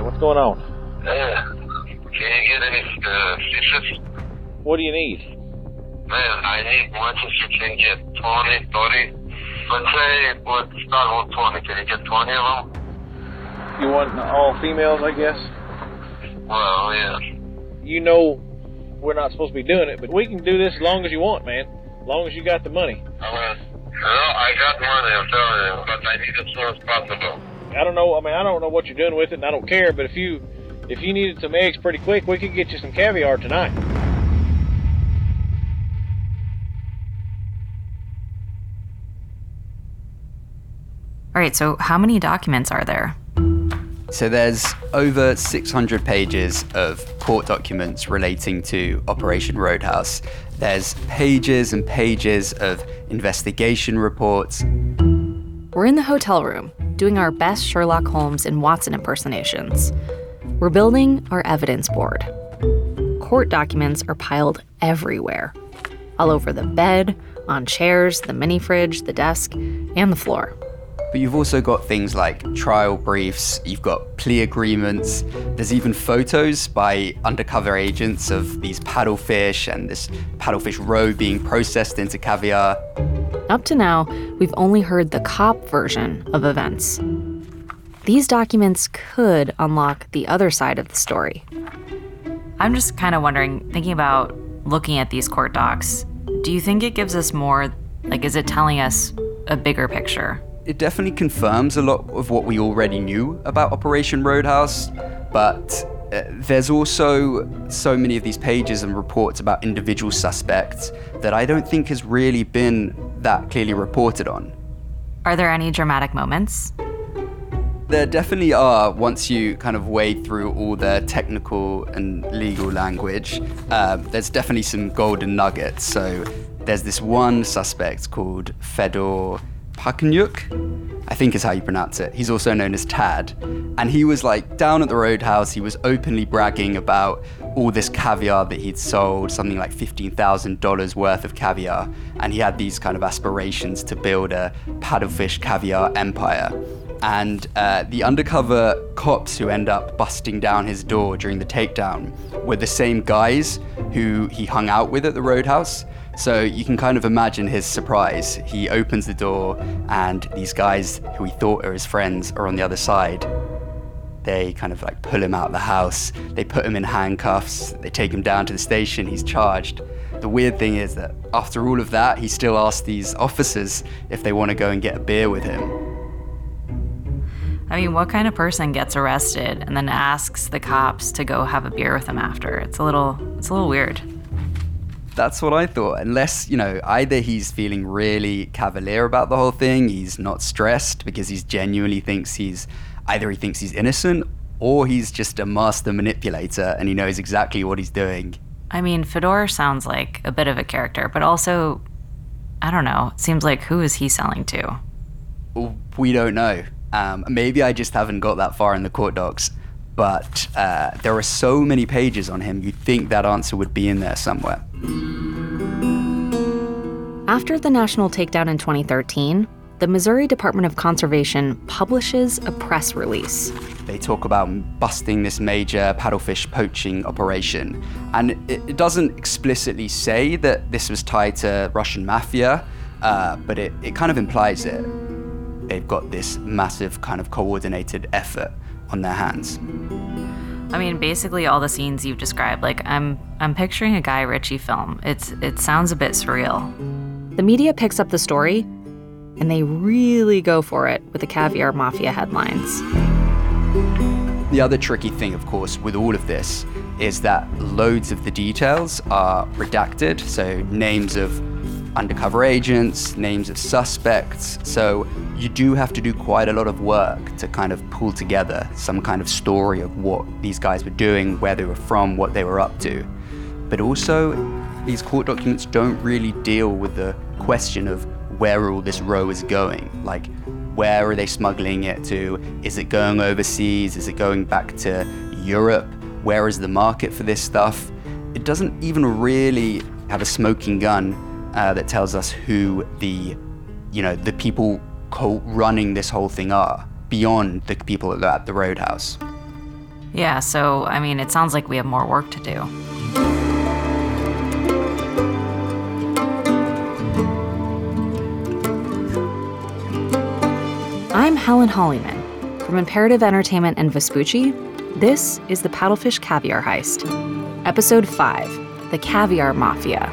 What's going on? Can you get any stitches? What do you need? Man, I need much if you can get 20, 30. Let's say we'll start with 20. Can you get 20 of them? You want all females, I guess? Well, yeah. You know we're not supposed to be doing it, but we can do this as long as you want, man. As long as you got the money. Well, I got money, I'm telling you, but I need it as soon as possible. I don't know. I mean, I don't know what you're doing with it, and I don't care. But if you needed some eggs pretty quick, we could get you some caviar tonight. All right. So, how many documents are there? So there's over 600 pages of court documents relating to Operation Roadhouse. There's pages and pages of investigation reports. We're in the hotel room, doing our best Sherlock Holmes and Watson impersonations. We're building our evidence board. Court documents are piled everywhere, all over the bed, on chairs, the mini fridge, the desk, and the floor. But you've also got things like trial briefs, you've got plea agreements, there's even photos by undercover agents of these paddlefish and this paddlefish roe being processed into caviar. Up to now, we've only heard the cop version of events. These documents could unlock the other side of the story. I'm just kind of wondering, thinking about looking at these court docs, do you think it gives us more, like, is it telling us a bigger picture? It definitely confirms a lot of what we already knew about Operation Roadhouse, but there's also so many of these pages and reports about individual suspects that I don't think has really been that clearly reported on. Are there any dramatic moments? There definitely are, once you kind of wade through all the technical and legal language. There's definitely some golden nuggets. So there's this one suspect called Fedor Pakanyuk, I think is how you pronounce it. He's also known as Tad. And he was like down at the Roadhouse, he was openly bragging about all this caviar that he'd sold, something like $15,000 worth of caviar. And he had these kind of aspirations to build a paddlefish caviar empire. And the undercover cops who end up busting down his door during the takedown were the same guys who he hung out with at the Roadhouse. So you can kind of imagine his surprise. He opens the door and these guys who he thought are his friends are on the other side. They kind of like pull him out of the house. They put him in handcuffs. They take him down to the station. He's charged. The weird thing is that after all of that, he still asks these officers if they want to go and get a beer with him. I mean, what kind of person gets arrested and then asks the cops to go have a beer with him after? It's a little weird. That's what I thought, unless, you know, either he's feeling really cavalier about the whole thing, he's not stressed because he genuinely thinks he's innocent, or he's just a master manipulator and he knows exactly what he's doing. I mean, Fedor sounds like a bit of a character, but also, I don't know, it seems like who is he selling to? We don't know. Maybe I just haven't got that far in the court docs, but there are so many pages on him, you'd think that answer would be in there somewhere. After the national takedown in 2013, the Missouri Department of Conservation publishes a press release. They talk about busting this major paddlefish poaching operation. And it doesn't explicitly say that this was tied to Russian mafia, but it kind of implies it. They've got this massive kind of coordinated effort on their hands. I mean, basically all the scenes you've described, like I'm picturing a Guy Ritchie film. It sounds a bit surreal. The media picks up the story and they really go for it with the Caviar Mafia headlines. The other tricky thing, of course, with all of this is that loads of the details are redacted. So names of undercover agents, names of suspects. So you do have to do quite a lot of work to kind of pull together some kind of story of what these guys were doing, where they were from, what they were up to. But also, these court documents don't really deal with the question of where all this row is going. Like, where are they smuggling it to? Is it going overseas? Is it going back to Europe? Where is the market for this stuff? It doesn't even really have a smoking gun that tells us who the people running this whole thing are beyond the people at the Roadhouse. Yeah, so, I mean, it sounds like we have more work to do. I'm Helen Holliman. From Imperative Entertainment and Vespucci, this is the Paddlefish Caviar Heist. Episode 5, The Caviar Mafia.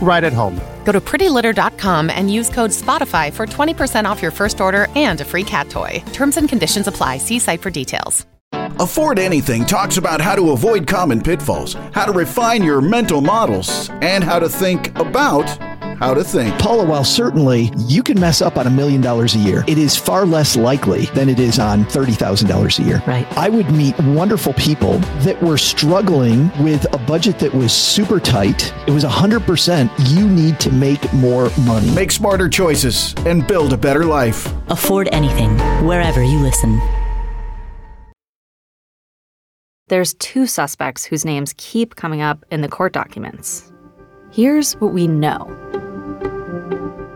right at home. Go to prettylitter.com and use code SPOTIFY for 20% off your first order and a free cat toy. Terms and conditions apply. See site for details. Afford Anything talks about how to avoid common pitfalls, how to refine your mental models, and how to think about how to think. Paula, while certainly you can mess up on $1 million a year, it is far less likely than it is on $30,000 a year. Right. I would meet wonderful people that were struggling with a budget that was super tight. It was 100%. You need to make more money. Make smarter choices and build a better life. Afford Anything, wherever you listen. There's two suspects whose names keep coming up in the court documents. Here's what we know.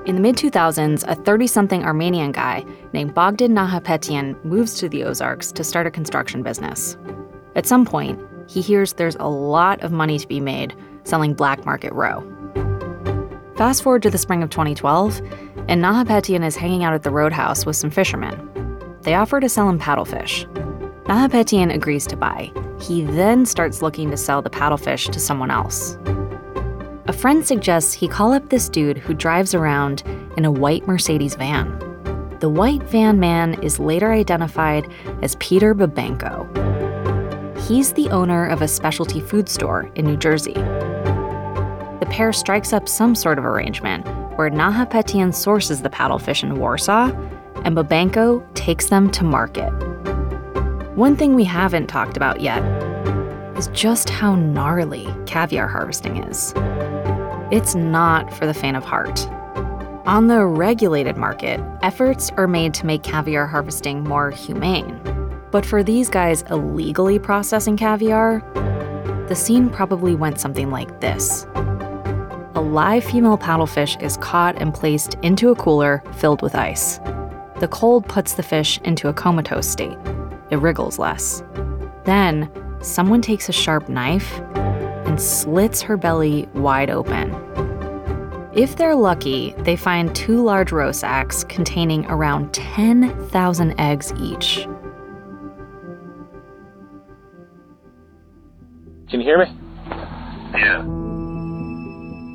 In the mid-2000s, a 30-something Armenian guy named Bogdan Nahapetyan moves to the Ozarks to start a construction business. At some point, he hears there's a lot of money to be made selling black market row. Fast forward to the spring of 2012, and Nahapetyan is hanging out at the Roadhouse with some fishermen. They offer to sell him paddlefish. Nahapetyan agrees to buy. He then starts looking to sell the paddlefish to someone else. A friend suggests he call up this dude who drives around in a white Mercedes van. The white van man is later identified as Peter Babanko. He's the owner of a specialty food store in New Jersey. The pair strikes up some sort of arrangement where Nahapetyan sources the paddlefish in Warsaw, and Babanko takes them to market. One thing we haven't talked about yet is just how gnarly caviar harvesting is. It's not for the faint of heart. On the regulated market, efforts are made to make caviar harvesting more humane. But for these guys illegally processing caviar, the scene probably went something like this. A live female paddlefish is caught and placed into a cooler filled with ice. The cold puts the fish into a comatose state. It wriggles less. Then, someone takes a sharp knife and slits her belly wide open. If they're lucky, they find two large roe sacks containing around 10,000 eggs each. Can you hear me? Yeah.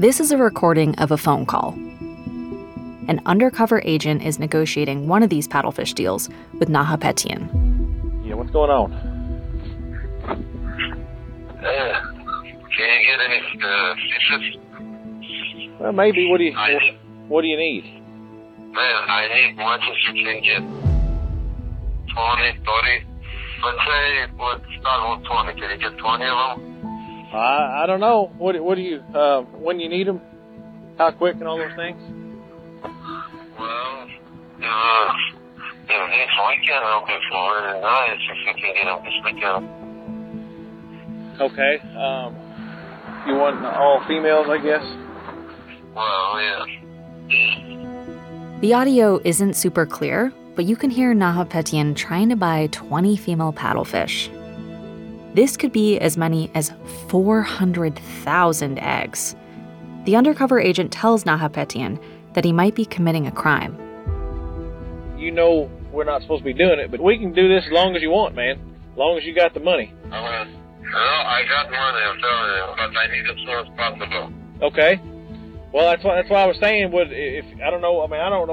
This is a recording of a phone call. An undercover agent is negotiating one of these paddlefish deals with Nahapetyan. What's going on? Can you get any fishes? Well, maybe. What do you need? Man, I need watches you can get. 20, 30. Let's say, let's start with 20. Can you get 20 of them? I don't know. What do you, when you need them? How quick and all those things? Well, this weekend I'll be Florida nice if you can get up this weekend. Okay, you want all females, I guess? Well, yeah. The audio isn't super clear, but you can hear Nahapetyan trying to buy 20 female paddlefish. This could be as many as 400,000 eggs. The undercover agent tells Nahapetyan that he might be committing a crime. you know we're not supposed to be doing it, but we can do this as long as you want, man, as long as you got the money. Well, I got money, I'm telling you, but I need it as soon as possible. Okay. Well, that's why I was saying, I don't know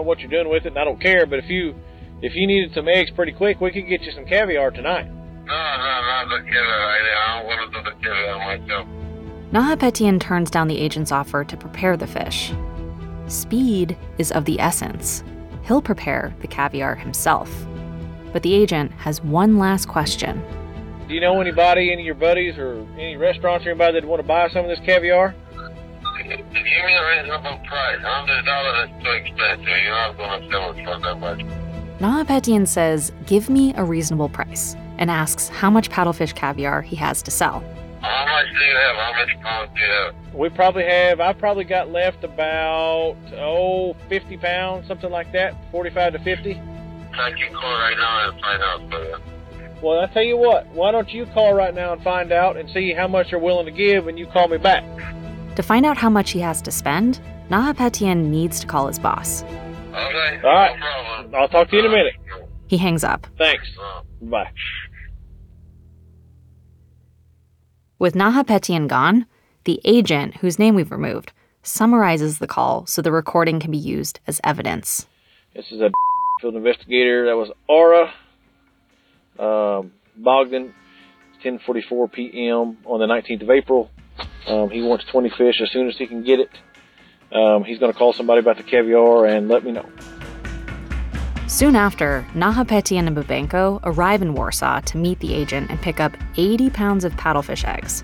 what you're doing with it, and I don't care, but if you needed some eggs pretty quick, we could get you some caviar tonight. No, the killer. I don't want to do the killer myself. Nahapetyan turns down the agent's offer to prepare the fish. Speed is of the essence. He'll prepare the caviar himself. But the agent has one last question. Do you know anybody, any of your buddies, or any restaurants or anybody that would want to buy some of this caviar? Give me a reasonable price. $100 is too expensive. You're not going to sell it for that much. Nahapetyan says, give me a reasonable price, and asks how much paddlefish caviar he has to sell. How much do you have? How much pounds do you have? I probably got left about, 50 pounds, something like that, 45 to 50. I can call right now and find out for you. Well, I tell you what, why don't you call right now and find out and see how much you're willing to give, and you call me back. To find out how much he has to spend, Nahapetyan needs to call his boss. Okay, all right. No problem. I'll talk to you in a minute. He hangs up. Thanks. Bye. With Nahapetyan gone, the agent, whose name we've removed, summarizes the call so the recording can be used as evidence. This is a field investigator. That was Aura Bogdan. It's 10:44 p.m. on the 19th of April. He wants 20 fish as soon as he can get it. He's going to call somebody about the caviar and let me know. Soon after, Nahapetyan and Babanko arrive in Warsaw to meet the agent and pick up 80 pounds of paddlefish eggs.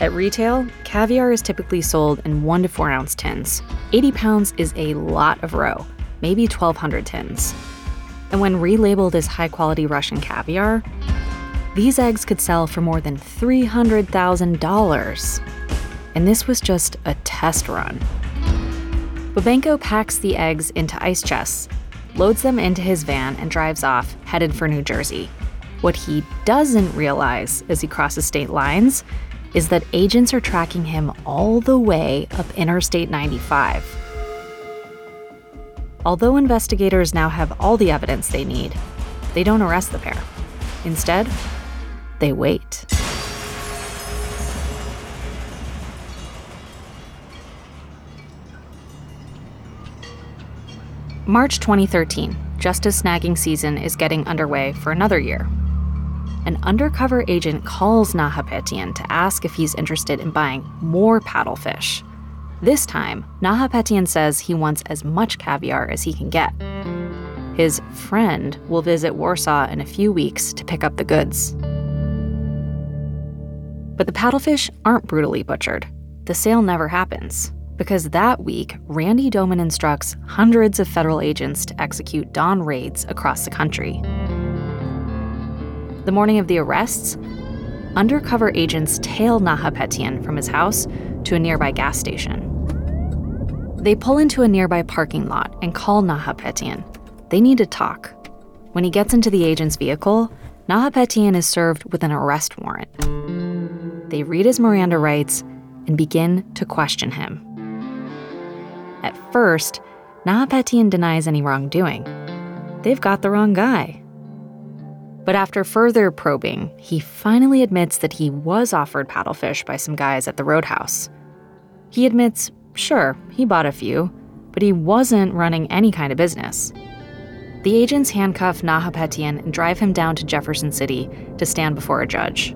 At retail, caviar is typically sold in 1 to 4 ounce tins. 80 pounds is a lot of roe, maybe 1,200 tins. And when relabeled as high-quality Russian caviar, these eggs could sell for more than $300,000. And this was just a test run. Babanko packs the eggs into ice chests, loads them into his van, and drives off, headed for New Jersey. What he doesn't realize as he crosses state lines is that agents are tracking him all the way up Interstate 95. Although investigators now have all the evidence they need, they don't arrest the pair. Instead, they wait. March 2013, justice snagging season is getting underway for another year. An undercover agent calls Nahapetyan to ask if he's interested in buying more paddlefish. This time, Nahapetyan says he wants as much caviar as he can get. His friend will visit Warsaw in a few weeks to pick up the goods. But the paddlefish aren't brutally butchered. The sale never happens. Because that week, Randy Doman instructs hundreds of federal agents to execute dawn raids across the country. The morning of the arrests, undercover agents tail Nahapetyan from his house to a nearby gas station. They pull into a nearby parking lot and call Nahapetyan. They need to talk. When he gets into the agent's vehicle, Nahapetyan is served with an arrest warrant. They read his Miranda rights and begin to question him. At first, Nahapetyan denies any wrongdoing. They've got the wrong guy. But after further probing, he finally admits that he was offered paddlefish by some guys at the Roadhouse. He admits, sure, he bought a few, but he wasn't running any kind of business. The agents handcuff Nahapetyan and drive him down to Jefferson City to stand before a judge.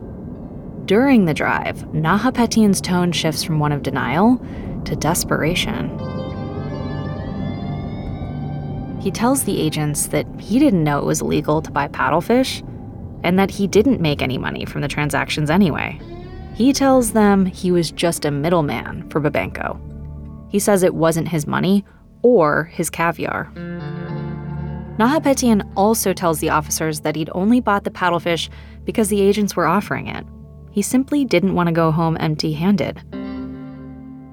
During the drive, Nahapetyan's tone shifts from one of denial to desperation. He tells the agents that he didn't know it was illegal to buy paddlefish and that he didn't make any money from the transactions anyway. He tells them he was just a middleman for Babanko. He says it wasn't his money or his caviar. Nahapetyan also tells the officers that he'd only bought the paddlefish because the agents were offering it. He simply didn't want to go home empty-handed.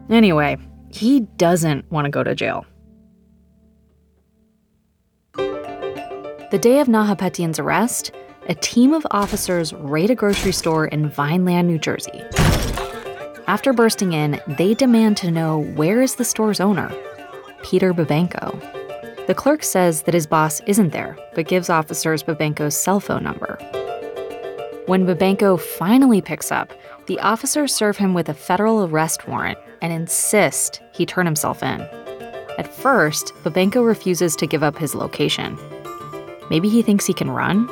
Anyway, he doesn't want to go to jail. The day of Nahapetyan's arrest, a team of officers raid a grocery store in Vineland, New Jersey. After bursting in, they demand to know where is the store's owner, Peter Babanko. The clerk says that his boss isn't there, but gives officers Babanko's cell phone number. When Babanko finally picks up, the officers serve him with a federal arrest warrant and insist he turn himself in. At first, Babanko refuses to give up his location. Maybe he thinks he can run?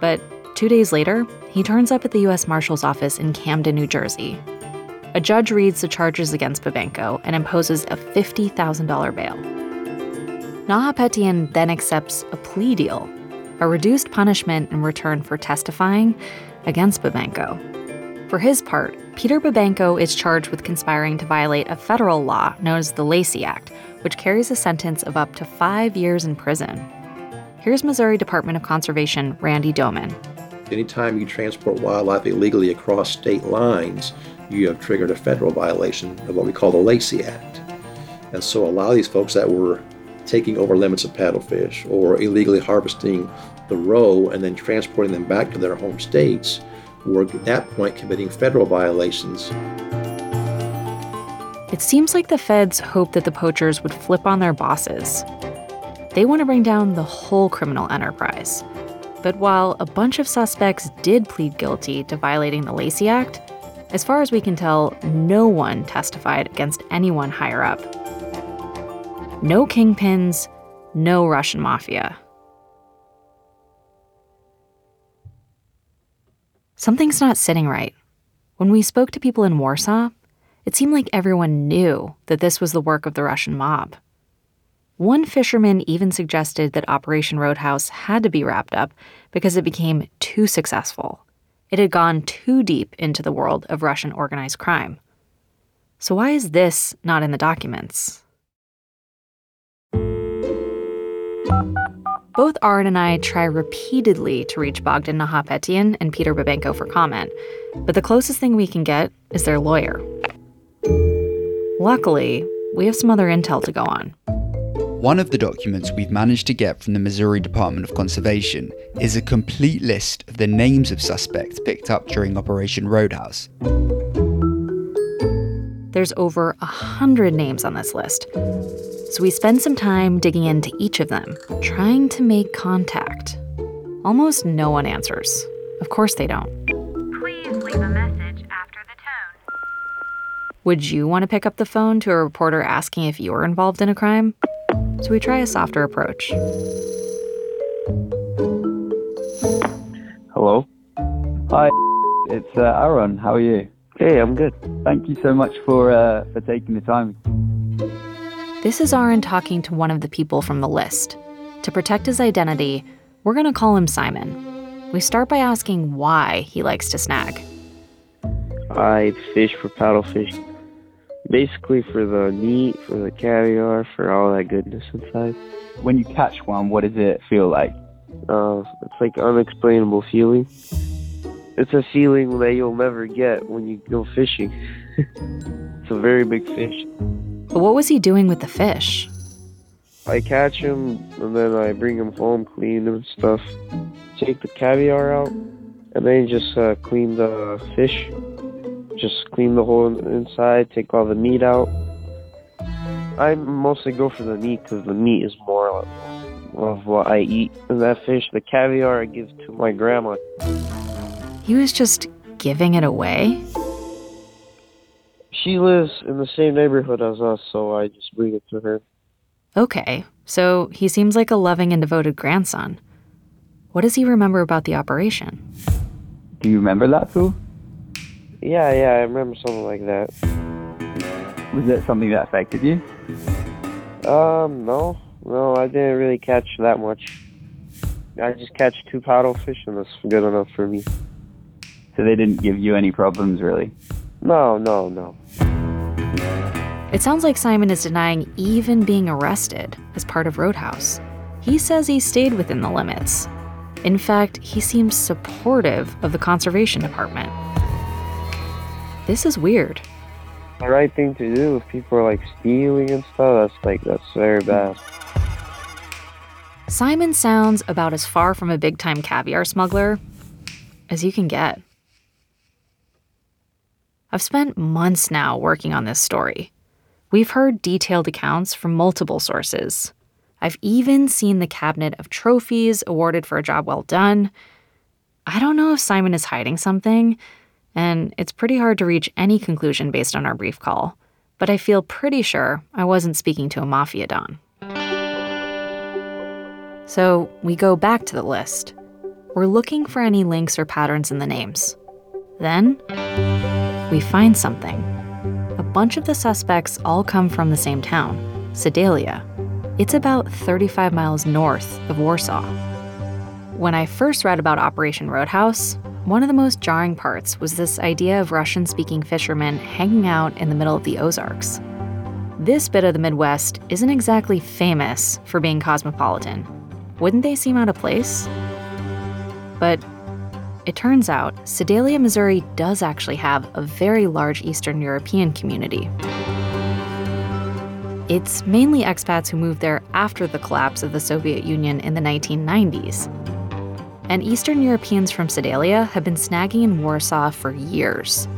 But 2 days later, he turns up at the U.S. Marshal's office in Camden, New Jersey. A judge reads the charges against Babanko and imposes a $50,000 bail. Nahapetyan then accepts a plea deal, a reduced punishment in return for testifying against Babanko. For his part, Peter Babanko is charged with conspiring to violate a federal law known as the Lacey Act, which carries a sentence of up to 5 years in prison. Here's Missouri Department of Conservation Randy Doman. Anytime you transport wildlife illegally across state lines, you have triggered a federal violation of what we call the Lacey Act. And so a lot of these folks that were taking over limits of paddlefish or illegally harvesting the roe and then transporting them back to their home states were at that point committing federal violations. It seems like the feds hoped that the poachers would flip on their bosses. They want to bring down the whole criminal enterprise. But while a bunch of suspects did plead guilty to violating the Lacey Act, as far as we can tell, no one testified against anyone higher up. No kingpins, no Russian mafia. Something's not sitting right. When we spoke to people in Warsaw, it seemed like everyone knew that this was the work of the Russian mob. One fisherman even suggested that Operation Roadhouse had to be wrapped up because it became too successful. It had gone too deep into the world of Russian organized crime. So why is this not in the documents? Both Aaron and I try repeatedly to reach Bogdan Nahapetyan and Peter Babanko for comment, but the closest thing we can get is their lawyer. Luckily, we have some other intel to go on. One of the documents we've managed to get from the Missouri Department of Conservation is a complete list of the names of suspects picked up during Operation Roadhouse. There's over 100 names on this list. So we spend some time digging into each of them, trying to make contact. Almost no one answers. Of course they don't. Please leave a message after the tone. Would you want to pick up the phone to a reporter asking if you were involved in a crime? So we try a softer approach. Hello. Hi, it's Aaron. How are you? Hey, I'm good. Thank you so much for taking the time. This is Aaron talking to one of the people from the list. To protect his identity, we're going to call him Simon. We start by asking why he likes to snag. I fish for paddlefish. Basically for the meat, for the caviar, for all that goodness inside. When you catch one, what does it feel like? It's like unexplainable feeling. It's a feeling that you'll never get when you go fishing. It's a very big fish. But what was he doing with the fish? I catch him, and then I bring him home, clean him and stuff. Take the caviar out, and then just clean the fish. Just clean the whole inside, take all the meat out. I mostly go for the meat, because the meat is more of what I eat. And that fish, the caviar, I give to my grandma. He was just giving it away? She lives in the same neighborhood as us, so I just bring it to her. Okay, so he seems like a loving and devoted grandson. What does he remember about the operation? Do you remember that, Pooh? Yeah, I remember something like that. Was that something that affected you? No, I didn't really catch that much. I just catch two paddlefish, and that's good enough for me. So they didn't give you any problems, really? No. It sounds like Simon is denying even being arrested as part of Roadhouse. He says he stayed within the limits. In fact, he seems supportive of the Conservation Department. This is weird. The right thing to do if people are stealing and stuff, that's very bad. Simon sounds about as far from a big-time caviar smuggler as you can get. I've spent months now working on this story. We've heard detailed accounts from multiple sources. I've even seen the cabinet of trophies awarded for a job well done. I don't know if Simon is hiding something, and it's pretty hard to reach any conclusion based on our brief call, but I feel pretty sure I wasn't speaking to a mafia don. So we go back to the list. We're looking for any links or patterns in the names. Then we find something. A bunch of the suspects all come from the same town, Sedalia. It's about 35 miles north of Warsaw. When I first read about Operation Roadhouse, one of the most jarring parts was this idea of Russian-speaking fishermen hanging out in the middle of the Ozarks. This bit of the Midwest isn't exactly famous for being cosmopolitan. Wouldn't they seem out of place? But it turns out Sedalia, Missouri does actually have a very large Eastern European community. It's mainly expats who moved there after the collapse of the Soviet Union in the 1990s. And Eastern Europeans from Sedalia have been snagging in Warsaw for years.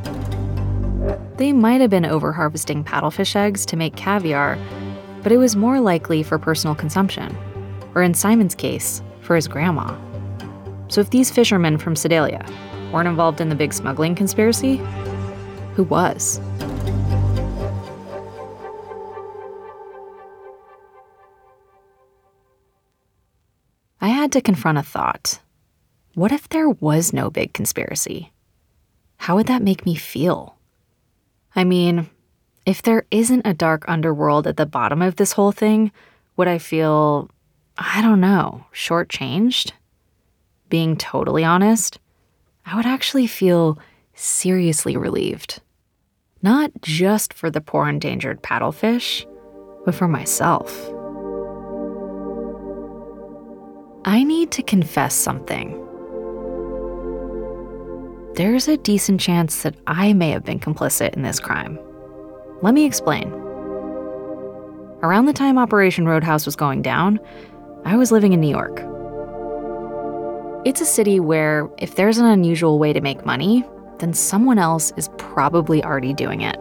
They might have been over-harvesting paddlefish eggs to make caviar, but it was more likely for personal consumption, or in Simon's case, for his grandma. So if these fishermen from Sedalia weren't involved in the big smuggling conspiracy, who was? I had to confront a thought. What if there was no big conspiracy? How would that make me feel? I mean, if there isn't a dark underworld at the bottom of this whole thing, would I feel, I don't know, shortchanged? Being totally honest, I would actually feel seriously relieved. Not just for the poor endangered paddlefish, but for myself. I need to confess something. There's a decent chance that I may have been complicit in this crime. Let me explain. Around the time Operation Roadhouse was going down, I was living in New York. It's a city where if there's an unusual way to make money, then someone else is probably already doing it.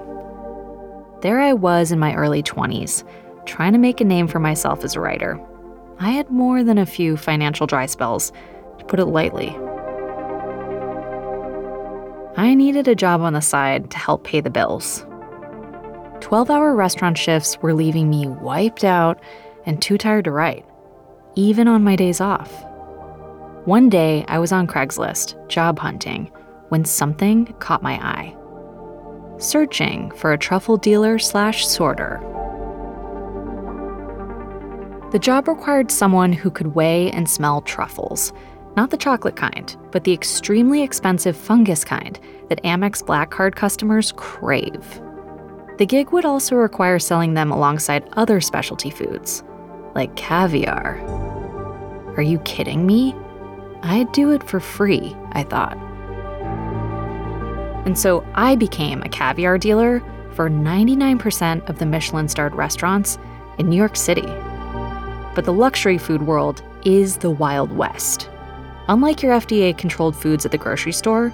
There I was in my early 20s, trying to make a name for myself as a writer. I had more than a few financial dry spells, to put it lightly. I needed a job on the side to help pay the bills. 12-hour restaurant shifts were leaving me wiped out and too tired to write, even on my days off. One day, I was on Craigslist, job hunting, when something caught my eye. Searching for a truffle dealer/sorter. The job required someone who could weigh and smell truffles, not the chocolate kind, but the extremely expensive fungus kind that Amex Black Card customers crave. The gig would also require selling them alongside other specialty foods, like caviar. Are you kidding me? I'd do it for free, I thought. And so I became a caviar dealer for 99% of the Michelin-starred restaurants in New York City. But the luxury food world is the Wild West. Unlike your FDA-controlled foods at the grocery store,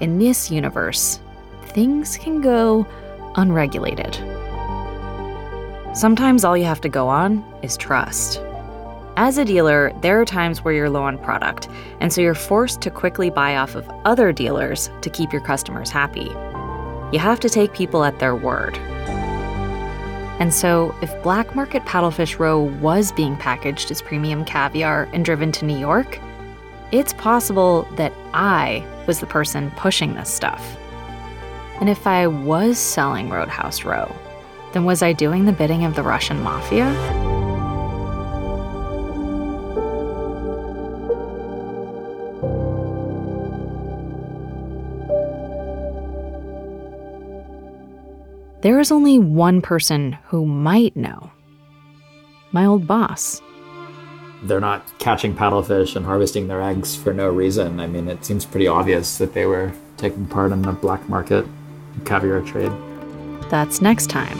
in this universe, things can go unregulated. Sometimes all you have to go on is trust. As a dealer, there are times where you're low on product, and so you're forced to quickly buy off of other dealers to keep your customers happy. You have to take people at their word. And so, if black market paddlefish roe was being packaged as premium caviar and driven to New York, it's possible that I was the person pushing this stuff. And if I was selling Roadhouse roe, then was I doing the bidding of the Russian mafia? There is only one person who might know. My old boss. They're not catching paddlefish and harvesting their eggs for no reason. I mean, it seems pretty obvious that they were taking part in the black market caviar trade. That's next time.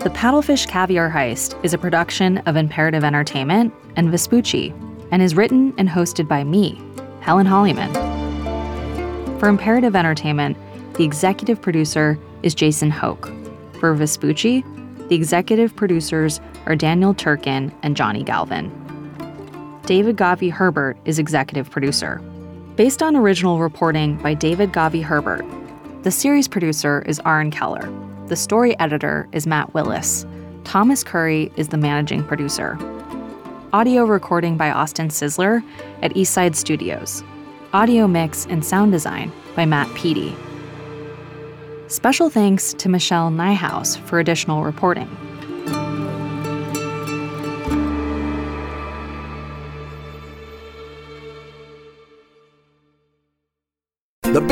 The Paddlefish Caviar Heist is a production of Imperative Entertainment and Vespucci, and is written and hosted by me, Helen Holliman. For Imperative Entertainment, The executive producer is Jason Hoke. For Vespucci, the executive producers are Daniel Turkin and Johnny Galvin. David Gauvey Herbert is executive producer. Based on original reporting by David Gauvey Herbert, the series producer is Aaron Keller. The story editor is Matt Willis. Thomas Curry is the managing producer. Audio recording by Austin Sizzler at Eastside Studios. Audio mix and sound design by Matt Peaty. Special thanks to Michelle Nyhaus for additional reporting. The